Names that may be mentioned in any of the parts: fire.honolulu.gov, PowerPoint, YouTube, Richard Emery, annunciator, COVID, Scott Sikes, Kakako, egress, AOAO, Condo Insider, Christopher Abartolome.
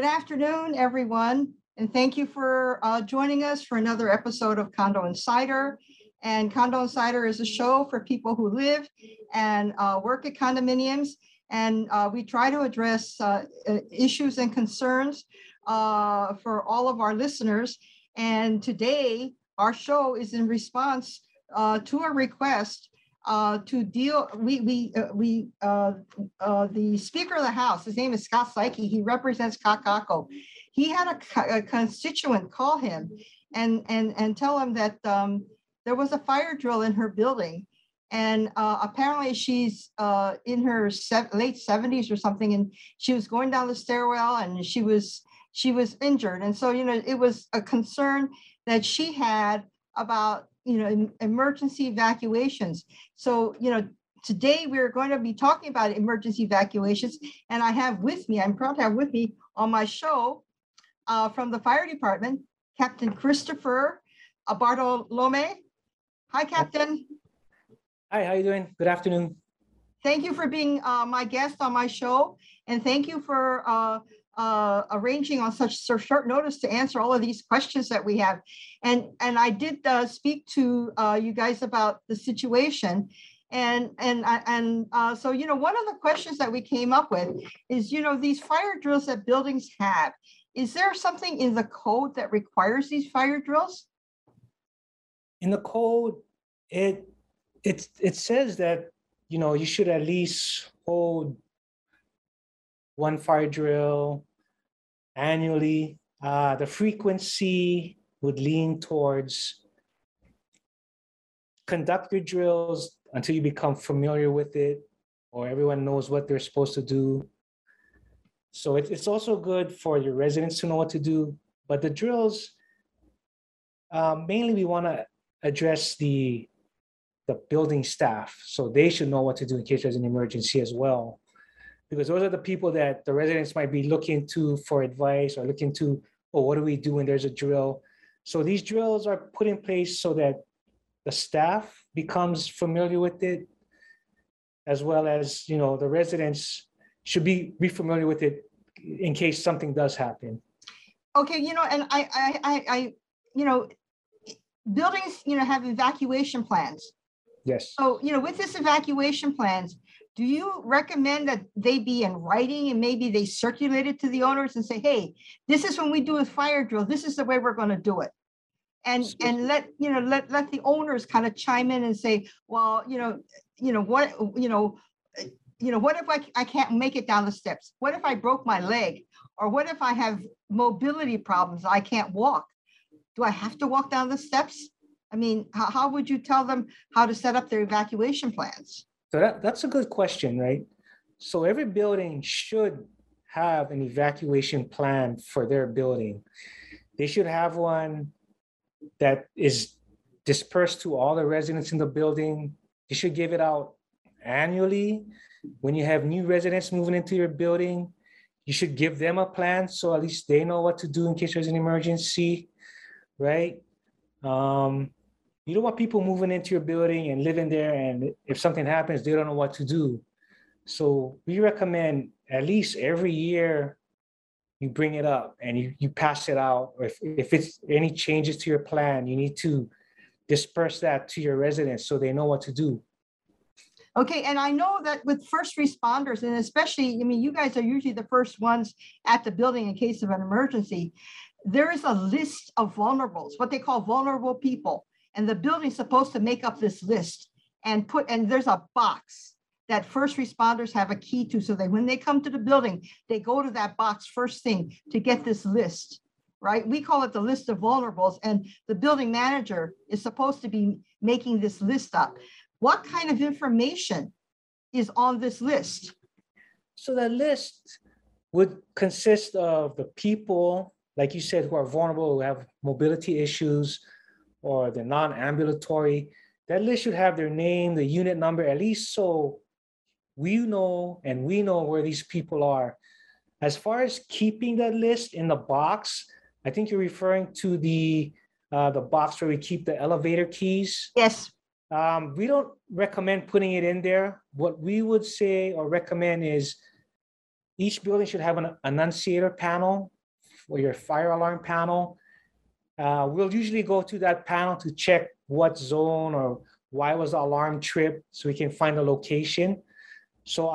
Good afternoon, everyone, and thank you for joining us for another episode of Condo Insider. And Condo Insider is a show for people who live and work at condominiums, and we try to address issues and concerns for all of our listeners. And today, our show is in response to a request to deal. The Speaker of the House, his name is Scott Sikes. He represents Kakako. He had a constituent call him and tell him that there was a fire drill in her building, and apparently she's in her late 70s or something, and she was going down the stairwell and she was injured. And so, you know, it was a concern that she had about, you know, emergency evacuations. So, you know, today we're going to be talking about emergency evacuations, and I have with me, I'm proud to have with me on my show from the fire department, Captain Christopher Abartolome. Hi, Captain. Hi, how are you doing? Good afternoon. Thank you for being my guest on my show, and thank you for arranging on such short notice to answer all of these questions that we have. And I did speak to you guys about the situation, and so, you know, one of the questions that we came up with is, you know, these fire drills that buildings have, is there something in the code that requires these fire drills? In the code, it says that, you know, you should at least hold one fire drill annually. The frequency would lean towards conduct your drills until you become familiar with it, or everyone knows what they're supposed to do. So it's also good for your residents to know what to do. But the drills, mainly we want to address the building staff, so they should know what to do in case there's an emergency as well, because those are the people that the residents might be looking to for advice, or looking to, oh, what do we do when there's a drill? So these drills are put in place so that the staff becomes familiar with it, as well as, you know, the residents should be familiar with it in case something does happen. Okay, you know, and I you know, buildings, you know, have evacuation plans. Yes. So, you know, with this evacuation plans, do you recommend that they be in writing, and maybe they circulate it to the owners and say, hey, this is when we do a fire drill, this is the way we're going to do it? And let, you know, let the owners kind of chime in and say, well, what if I can't make it down the steps? What if I broke my leg? Or what if I have mobility problems? I can't walk. Do I have to walk down the steps? I mean, how would you tell them how to set up their evacuation plans? So that's a good question, right? So every building should have an evacuation plan for their building. They should have one that is dispersed to all the residents in the building. You should give it out annually. When you have new residents moving into your building, you should give them a plan, so at least they know what to do in case there's an emergency, right? You don't want people moving into your building and living there, and if something happens, they don't know what to do. So we recommend at least every year you bring it up and you pass it out. Or if it's any changes to your plan, you need to disperse that to your residents so they know what to do. Okay, and I know that with first responders, and especially, I mean, you guys are usually the first ones at the building in case of an emergency. There is a list of vulnerables, what they call vulnerable people. And the building's supposed to make up this list and there's a box that first responders have a key to, so that when they come to the building, they go to that box first thing to get this list, right? We call it the list of vulnerables, and the building manager is supposed to be making this list up. What kind of information is on this list? So the list would consist of the people, like you said, who are vulnerable, who have mobility issues, or the non-ambulatory. That list should have their name, the unit number, at least so we know where these people are. As far as keeping that list in the box, I think you're referring to the box where we keep the elevator keys. Yes. We don't recommend putting it in there. What we would say or recommend is Each building should have an annunciator panel for your fire alarm panel. We'll usually go to that panel to check what zone or why was the alarm tripped so we can find the location. So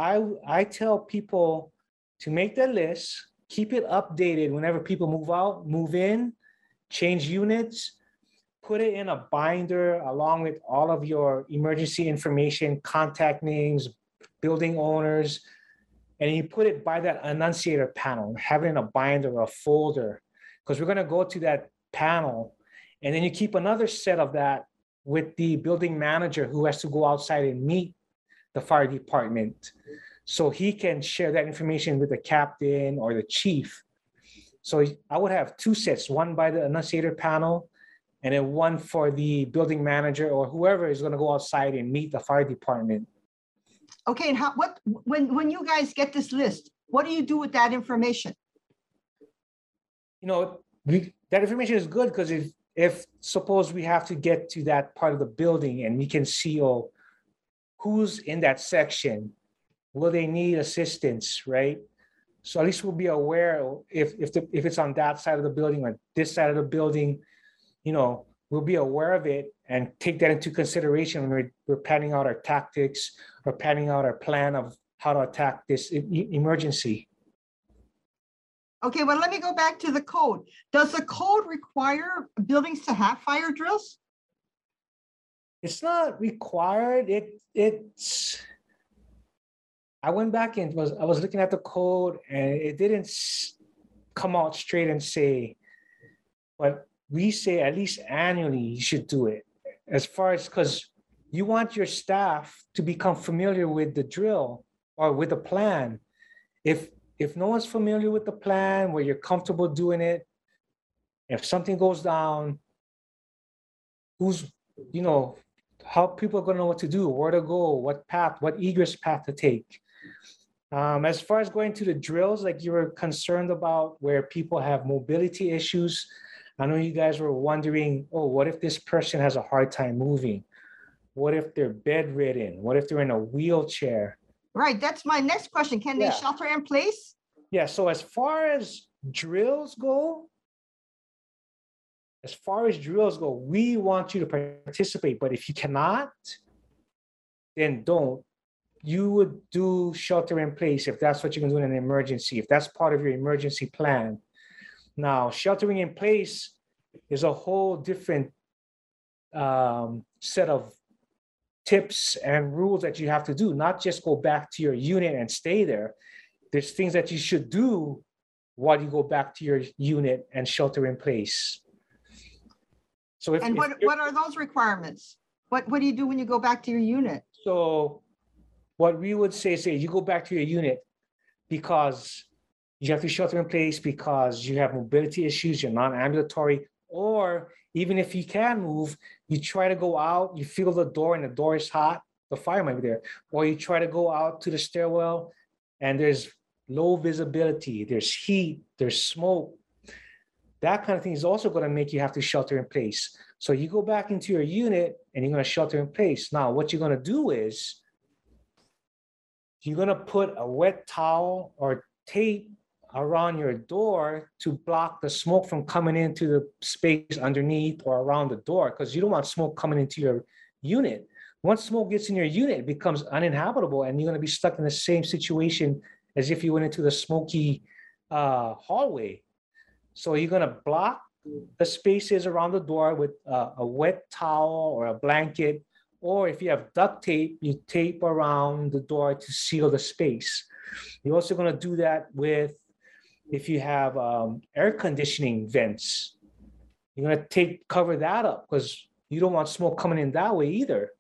I tell people to make their list, keep it updated whenever people move out, move in, change units, put it in a binder along with all of your emergency information, contact names, building owners, and you put it by that annunciator panel, have it in a binder or a folder, because we're going to go to that panel, and then you keep another set of that with the building manager who has to go outside and meet the fire department, so he can share that information with the captain or the chief. So I would have two sets, one by the annunciator panel and then one for the building manager or whoever is going to go outside and meet the fire department. Okay, and when you guys get this list, what do you do with that information? You know, that information is good because if suppose we have to get to that part of the building and we can see, oh, who's in that section? Will they need assistance, right? So at least we'll be aware if it's on that side of the building or this side of the building, you know, we'll be aware of it and take that into consideration when we're planning out our tactics or planning out our plan of how to attack this emergency. Okay, well, let me go back to the code. Does the code require buildings to have fire drills? It's not required. It's. I went back and I was looking at the code, and it didn't come out straight and say, but we say at least annually you should do it, as far as because you want your staff to become familiar with the drill or with the plan. If no one's familiar with the plan, where you're comfortable doing it, if something goes down, how people are going to know what to do, where to go, what path, what egress path to take. As far as going to the drills, like you were concerned about where people have mobility issues, I know you guys were wondering, oh, what if this person has a hard time moving? What if they're bedridden? What if they're in a wheelchair? Right, that's my next question. Can they shelter in place? Yeah, so as far as drills go, we want you to participate, but if you cannot, then don't. You would do shelter in place if that's what you can do in an emergency, if that's part of your emergency plan. Now, sheltering in place is a whole different set of tips and rules that you have to do, not just go back to your unit and stay there. There's things that you should do while you go back to your unit and shelter in place. So what are those requirements? What do you do when you go back to your unit? So what we would say you go back to your unit because you have to shelter in place because you have mobility issues, you're non-ambulatory, or even if you can move, you try to go out, you feel the door and the door is hot, the fire might be there, or you try to go out to the stairwell and there's low visibility, there's heat, there's smoke. That kind of thing is also going to make you have to shelter in place. So you go back into your unit and you're going to shelter in place. Now, what you're going to do is you're going to put a wet towel or tape around your door to block the smoke from coming into the space underneath or around the door, because you don't want smoke coming into your unit. Once smoke gets in your unit, it becomes uninhabitable and you're going to be stuck in the same situation as if you went into the smoky hallway. So you're going to block the spaces around the door with a wet towel or a blanket, or if you have duct tape, you tape around the door to seal the space. You're also going to do that with, if you have air conditioning vents, you're going to cover that up because you don't want smoke coming in that way either,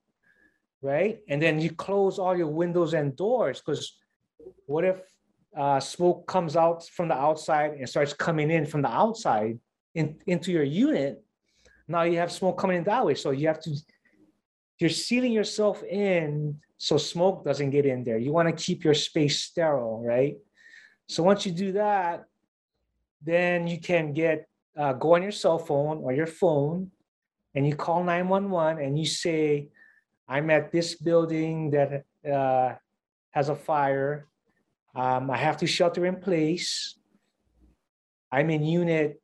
right? And then you close all your windows and doors because what if smoke comes out from the outside and starts coming in from the outside into your unit? Now you have smoke coming in that way. So you're sealing yourself in so smoke doesn't get in there. You want to keep your space sterile, right? So once you do that, then you can go on your cell phone or your phone and you call 911 and you say, I'm at this building that has a fire. I have to shelter in place. I'm in unit,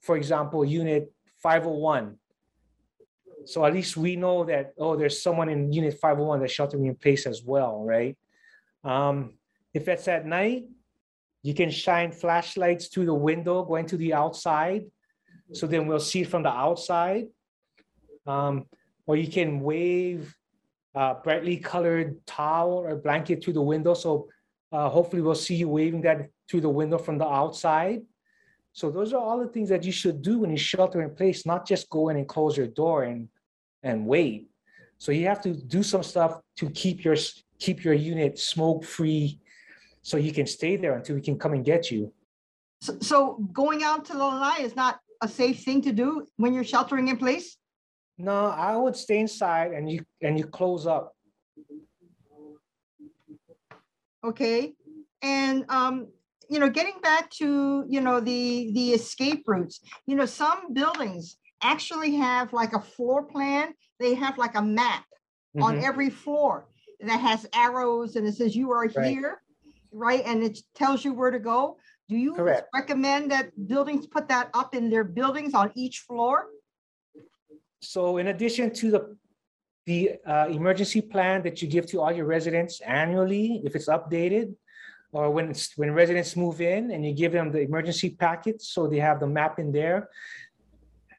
for example, unit 501. So at least we know that, oh, there's someone in unit 501 that's sheltering in place as well, right? If it's at night, you can shine flashlights through the window going to the outside. So then we'll see from the outside. Or you can wave brightly colored towel or blanket through the window. So hopefully we'll see you waving that through the window from the outside. So those are all the things that you should do when you shelter in place, not just go in and close your door and wait. So you have to do some stuff to keep your unit smoke-free so you can stay there until we can come and get you. So going out to Lanai is not a safe thing to do when you're sheltering in place? No, I would stay inside and you close up. Okay. And, you know, getting back to, you know, the escape routes, you know, some buildings actually have like a floor plan. They have like a map on every floor that has arrows and it says you are here, right? And it tells you where to go. Do you recommend that buildings put that up in their buildings on each floor? So in addition to the emergency plan that you give to all your residents annually, if it's updated, or when residents move in and you give them the emergency packets, so they have the map in there.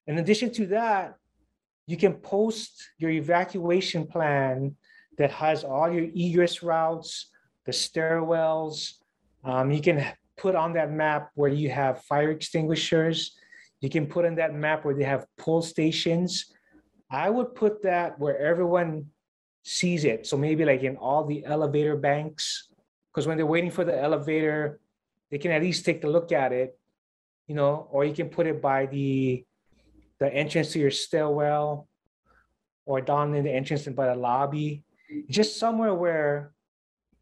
In addition to that, you can post your evacuation plan that has all your egress routes, the stairwells. You can put on that map where you have fire extinguishers. You can put on that map where they have pull stations. I would put that where everyone sees it. So maybe like in all the elevator banks, because when they're waiting for the elevator, they can at least take a look at it, you know, or you can put it by the entrance to your stairwell or down in the entrance and by the lobby, just somewhere where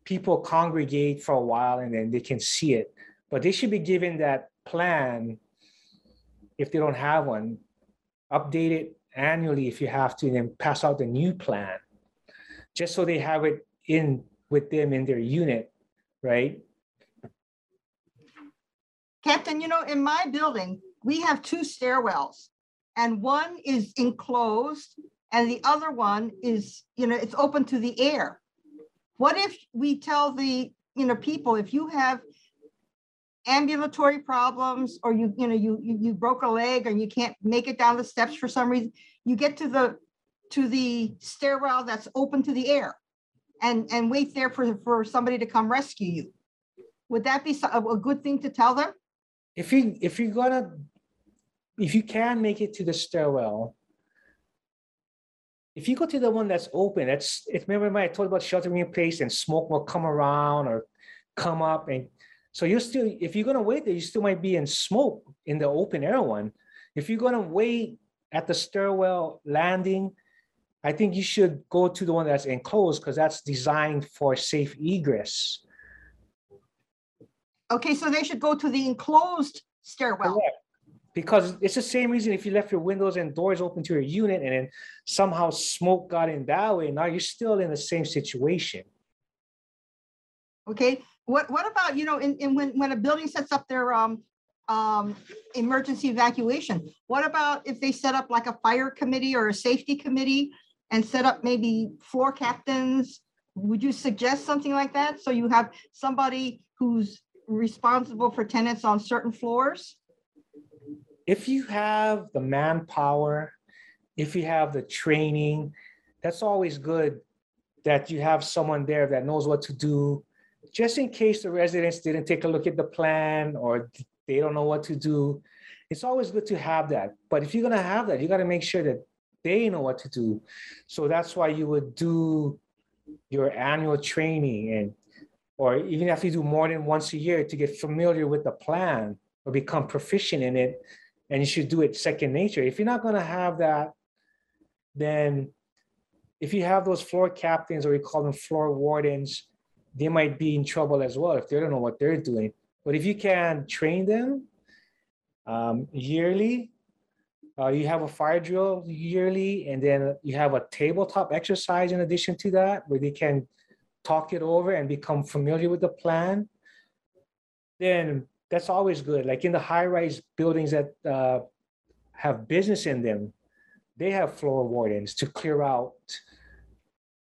people congregate for a while and then they can see it. But they should be given that plan if they don't have one, update it annually if you have to, and then pass out the new plan, just so they have it in with them in their unit, right? Captain, you know, in my building, we have two stairwells, and one is enclosed, and the other one is, you know, it's open to the air. What if we tell the, you know, people, if you have ambulatory problems, or you broke a leg, or you can't make it down the steps for some reason, you get to the stairwell that's open to the air, and wait there for somebody to come rescue you. Would that be a good thing to tell them? If you can make it to the stairwell, if you go to the one that's open, remember when I told about sheltering in place and smoke will come around or come up and. So you're still, if you're going to wait there, you still might be in smoke in the open air one. If you're going to wait at the stairwell landing, I think you should go to the one that's enclosed because that's designed for safe egress. Okay, so they should go to the enclosed stairwell. Correct. Because it's the same reason if you left your windows and doors open to your unit and then somehow smoke got in that way, now you're still in the same situation. Okay. What about, you know, when a building sets up their emergency evacuation, what about if they set up like a fire committee or a safety committee and set up maybe floor captains? Would you suggest something like that? So you have somebody who's responsible for tenants on certain floors? If you have the manpower, if you have the training, that's always good that you have someone there that knows what to do. Just in case the residents didn't take a look at the plan or they don't know what to do, it's always good to have that. But if you're going to have that, you got to make sure that they know what to do. So that's why you would do your annual training, and or even if you do more than once a year, to get familiar with the plan or become proficient in it. And you should do it second nature. If you're not going to have that, then if you have those floor captains, or we call them floor wardens, they might be in trouble as well if they don't know what they're doing. But if you can train them yearly, you have a fire drill yearly, and then you have a tabletop exercise in addition to that, where they can talk it over and become familiar with the plan, then that's always good. Like in the high-rise buildings that have business in them, they have floor wardens to clear out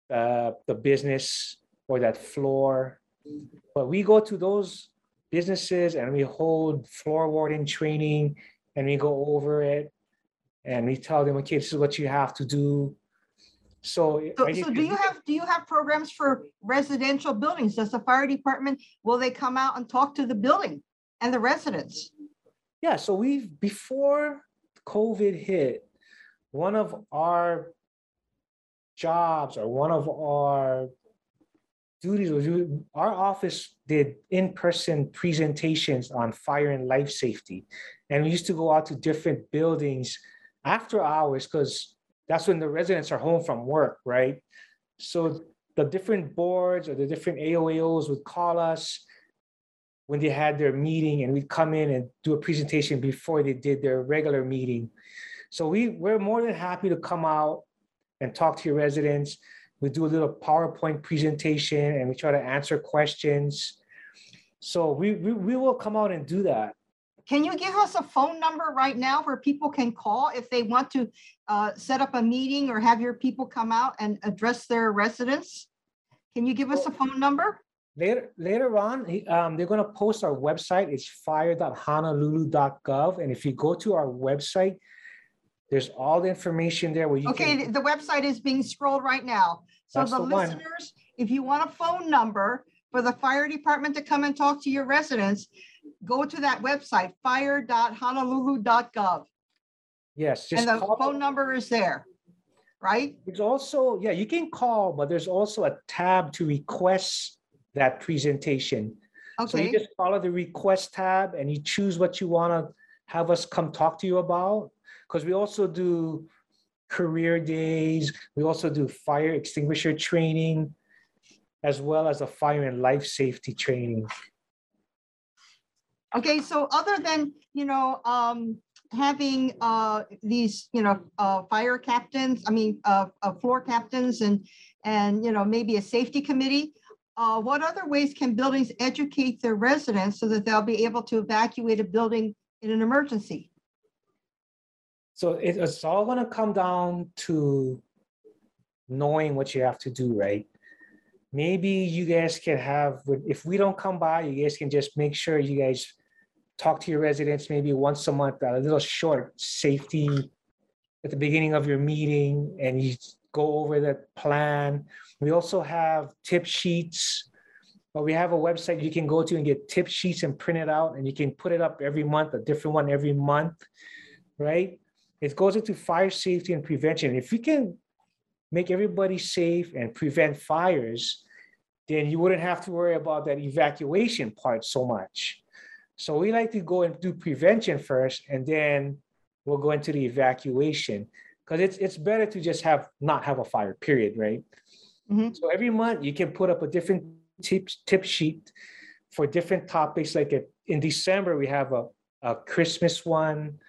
the business or that floor. But we go to those businesses and we hold floor warden training and we go over it and we tell them, okay, this is what you have to do. So do you have programs for residential buildings? Does the fire department, will they come out and talk to the building and the residents? Yeah, so before COVID hit, one of our jobs or one of our duties was our office did in-person presentations on fire and life safety. And we used to go out to different buildings after hours because that's when the residents are home from work, right? So the different boards or the different AOAOs would call us when they had their meeting, and we'd come in and do a presentation before they did their regular meeting. So we're more than happy to come out and talk to your residents. We do a little PowerPoint presentation and we try to answer questions. So we will come out and do that. Can you give us a phone number right now where people can call if they want to set up a meeting or have your people come out and address their residents? Can you give us a phone number? Later on, they're going to post our website. It's fire.honolulu.gov. And if you go to our website, there's all the information there. Okay, the website is being scrolled right now. So the listeners, if you want a phone number for the fire department to come and talk to your residents, go to that website, fire.honolulu.gov. Yes. Just and the phone number is there, right? It's also, yeah, you can call, but there's also a tab to request that presentation. Okay. So you just follow the request tab and you choose what you want to have us come talk to you about. Because we also do career days. We also do fire extinguisher training, as well as a fire and life safety training. Okay, so other than, having these, fire captains, floor captains and maybe a safety committee, what other ways can buildings educate their residents so that they'll be able to evacuate a building in an emergency? So it's all going to come down to knowing what you have to do, right? Maybe you guys can have, if we don't come by, you guys can just make sure you guys talk to your residents maybe once a month, a little short safety at the beginning of your meeting, and you go over that plan. We also have tip sheets, but we have a website you can go to and get tip sheets and print it out, and you can put it up every month, a different one every month, right? It goes into fire safety and prevention. If you can make everybody safe and prevent fires, then you wouldn't have to worry about that evacuation part so much. So we like to go and do prevention first, and then we'll go into the evacuation, because it's better to just not have a fire, period, right? Mm-hmm. So every month you can put up a different tip sheet for different topics. Like in December, we have a Christmas one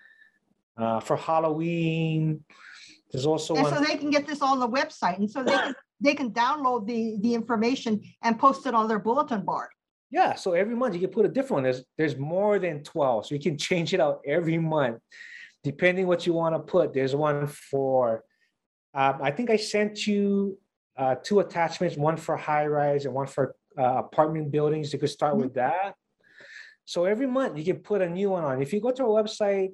for Halloween. There's also one. So they can get this on the website, and so they can download the information and post it on their bulletin board. Yeah, so every month you can put a different one. There's more than 12, so you can change it out every month, depending what you want to put. There's one for, I think I sent you 2 attachments, one for high-rise and one for apartment buildings. You could start with that. So every month you can put a new one on. If you go to our website,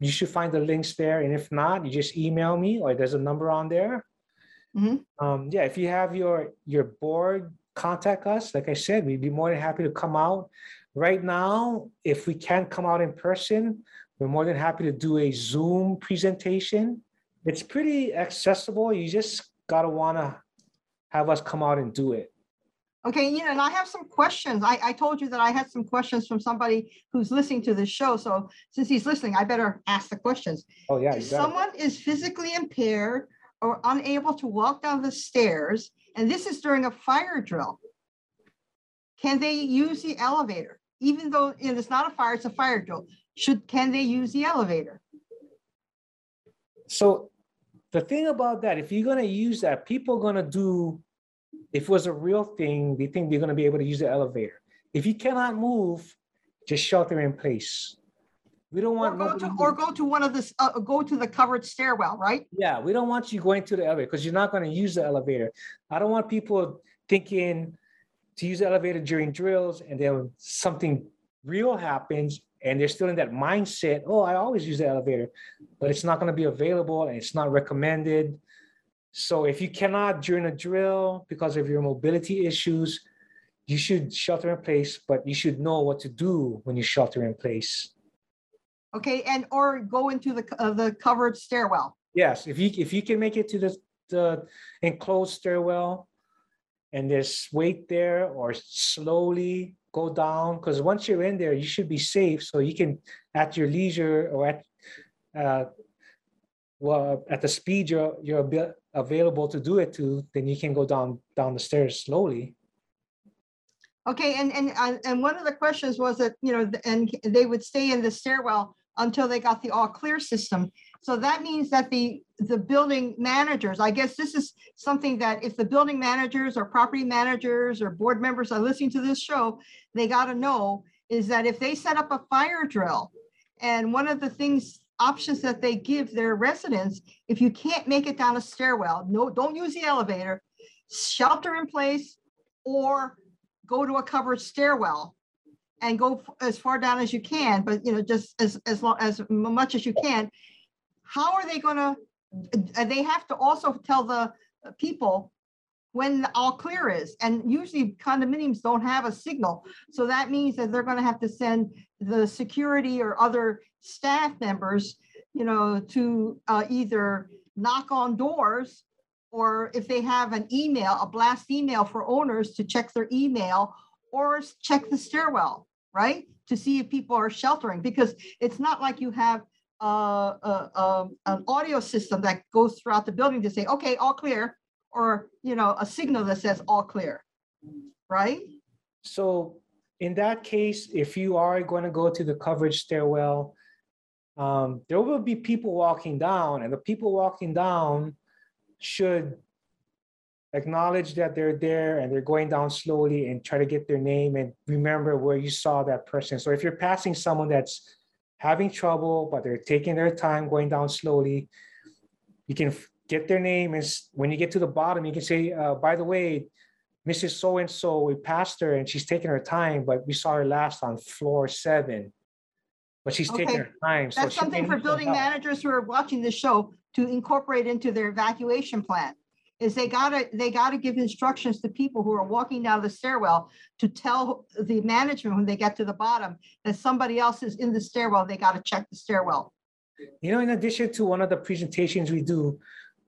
you should find the links there. And if not, you just email me, or there's a number on there. Mm-hmm. If you have your board, contact us. Like I said, we'd be more than happy to come out. Right now, if we can't come out in person, we're more than happy to do a Zoom presentation. It's pretty accessible. You just got to want to have us come out and do it. Okay, and I have some questions. I told you that I had some questions from somebody who's listening to this show. So since he's listening, I better ask the questions. Oh, yeah. If someone is physically impaired or unable to walk down the stairs, and this is during a fire drill, can they use the elevator? Even though it's not a fire, it's a fire drill. Can they use the elevator? So the thing about that, if you're going to use that, people are going to do If it was a real thing, they think they're going to be able to use the elevator. If you cannot move, just shelter in place. We don't want go to the covered stairwell, right? Yeah, we don't want you going to the elevator because you're not going to use the elevator. I don't want people thinking to use the elevator during drills, and then when something real happens and they're still in that mindset, oh, I always use the elevator, but it's not going to be available and it's not recommended. So if you cannot during a drill because of your mobility issues, you should shelter in place, but you should know what to do when you shelter in place. Okay, and or go into the covered stairwell. Yes, if you can make it to the enclosed stairwell, and just wait there or slowly go down, because once you're in there, you should be safe. So you can, at your leisure or at the speed you're available to do it to, then you can go down the stairs slowly. Okay, and one of the questions was that and they would stay in the stairwell until they got the all clear system. So that means that the building managers, I guess this is something that if the building managers or property managers or board members are listening to this show, they got to know is that if they set up a fire drill, and one of the options that they give their residents, if you can't make it down a stairwell, don't use the elevator, shelter in place, or go to a covered stairwell and go as far down as you can, but just as much as you can. How are they gonna, they have to also tell the people when the all clear is, and usually condominiums don't have a signal. So that means that they're gonna have to send the security or other staff members, to either knock on doors, or if they have an email, a blast email for owners, to check their email or check the stairwell, right? To see if people are sheltering, because it's not like you have an audio system that goes throughout the building to say, okay, all clear, or a signal that says all clear, right? So in that case, if you are going to go to the covered stairwell, there will be people walking down, and the people walking down should acknowledge that they're there and they're going down slowly, and try to get their name and remember where you saw that person. So if you're passing someone that's having trouble, but they're taking their time going down slowly, you can get their name. And when you get to the bottom, you can say, by the way, Mrs. So-and-so, we passed her and she's taking her time, but we saw her last on floor 7, but she's taking her time. That's so something for building managers who are watching this show to incorporate into their evacuation plan, is they gotta give instructions to people who are walking down the stairwell to tell the management when they get to the bottom that somebody else is in the stairwell, they gotta check the stairwell. In addition to one of the presentations we do,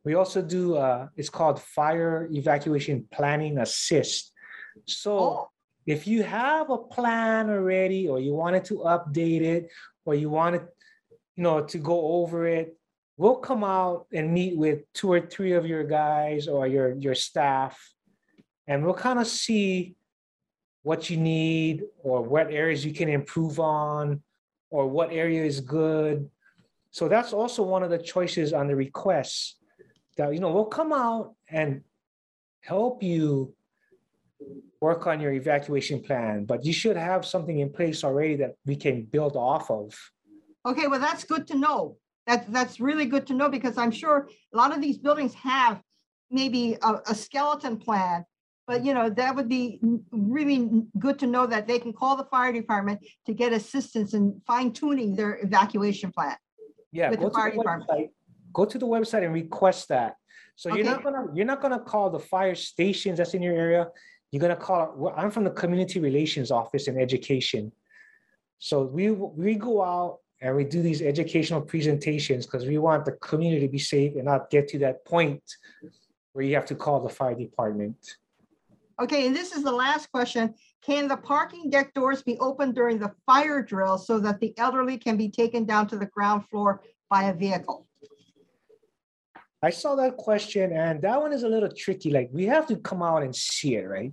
we also do, it's called Fire Evacuation Planning Assist. So if you have a plan already, or you wanted to update it, or you wanted, to go over it, we'll come out and meet with 2 or 3 of your guys or your staff, and we'll kind of see what you need, or what areas you can improve on, or what area is good. So that's also one of the choices on the requests, that, we'll come out and help you work on your evacuation plan, but you should have something in place already that we can build off of. Okay, well, that's good to know. That's really good to know, because I'm sure a lot of these buildings have maybe a skeleton plan, but that would be really good to know that they can call the fire department to get assistance in fine tuning their evacuation plan. Yeah, with the fire department. Go to the website and request that. So you're not gonna call the fire stations that's in your area. You're gonna call. I'm from the community relations office in education, so we go out and we do these educational presentations because we want the community to be safe and not get to that point where you have to call the fire department. Okay, and this is the last question. Can the parking deck doors be opened during the fire drill so that the elderly can be taken down to the ground floor by a vehicle? I saw that question, and that one is a little tricky. Like, we have to come out and see it, right?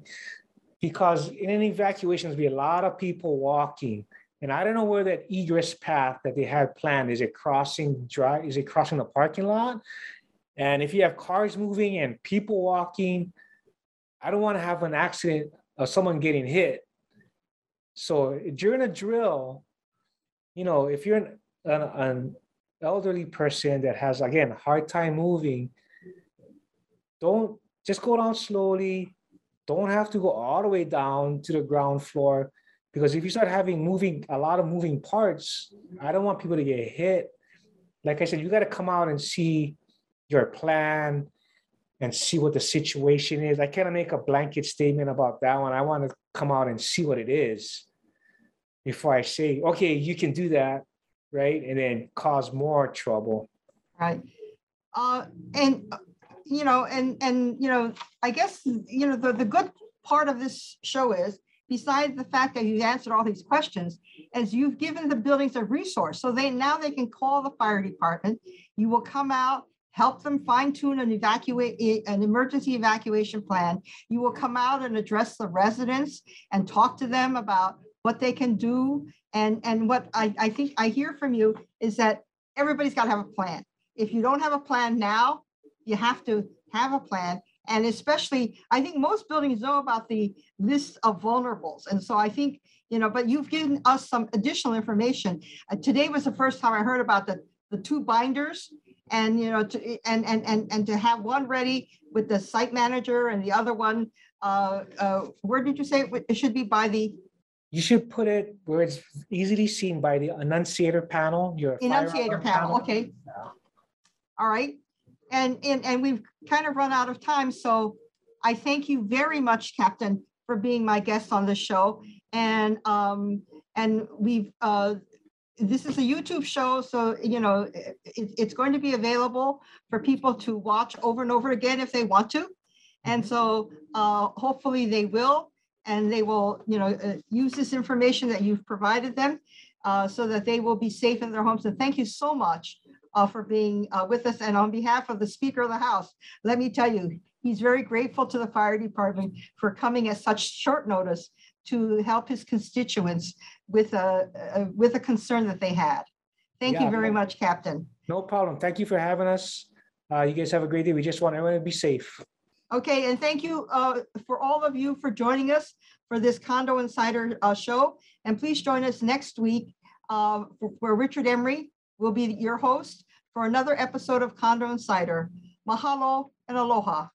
Because in an evacuation, there'll be a lot of people walking. And I don't know where that egress path that they had planned, is it crossing drive? Is it crossing the parking lot? And if you have cars moving and people walking, I don't want to have an accident of someone getting hit. So during a drill, you know, if you're an elderly person that has, again, hard time moving, don't just go down slowly. Don't have to go all the way down to the ground floor, because if you start having a lot of moving parts, I don't want people to get hit. Like I said, you got to come out and see your plan and see what the situation is. I can't make a blanket statement about that one. I want to come out and see what it is before I say, okay, you can do that, right? And then cause more trouble. Right. I guess, the good part of this show is, besides the fact that you answered all these questions, as you've given the buildings a resource. So now they can call the fire department. You will come out, help them fine tune an emergency evacuation plan. You will come out and address the residents and talk to them about what they can do. And what I think I hear from you is that everybody's got to have a plan. If you don't have a plan now, you have to have a plan. And especially, I think most buildings know about the list of vulnerables. And so I think, but you've given us some additional information. Today was the first time I heard about the two binders and, and to have one ready with the site manager and the other one, where did you say it should be by the? You should put it where it's easily seen by the annunciator panel. Your annunciator panel, okay. Yeah. All right. And we've kind of run out of time. So I thank you very much, Captain, for being my guest on the show. And we've this is a YouTube show. So, it's going to be available for people to watch over and over again if they want to. And so hopefully they will. And they will, use this information that you've provided them so that they will be safe in their homes. And thank you so much for being with us. And on behalf of the Speaker of the House, let me tell you, he's very grateful to the fire department for coming at such short notice to help his constituents with a concern that they had. Thank you very much, Captain. No problem. Thank you for having us. You guys have a great day. We just want everyone to be safe. Okay, and thank you for all of you for joining us for this Condo Insider show. And please join us next week where Richard Emery will be your host for another episode of Condo Insider. Mahalo and aloha.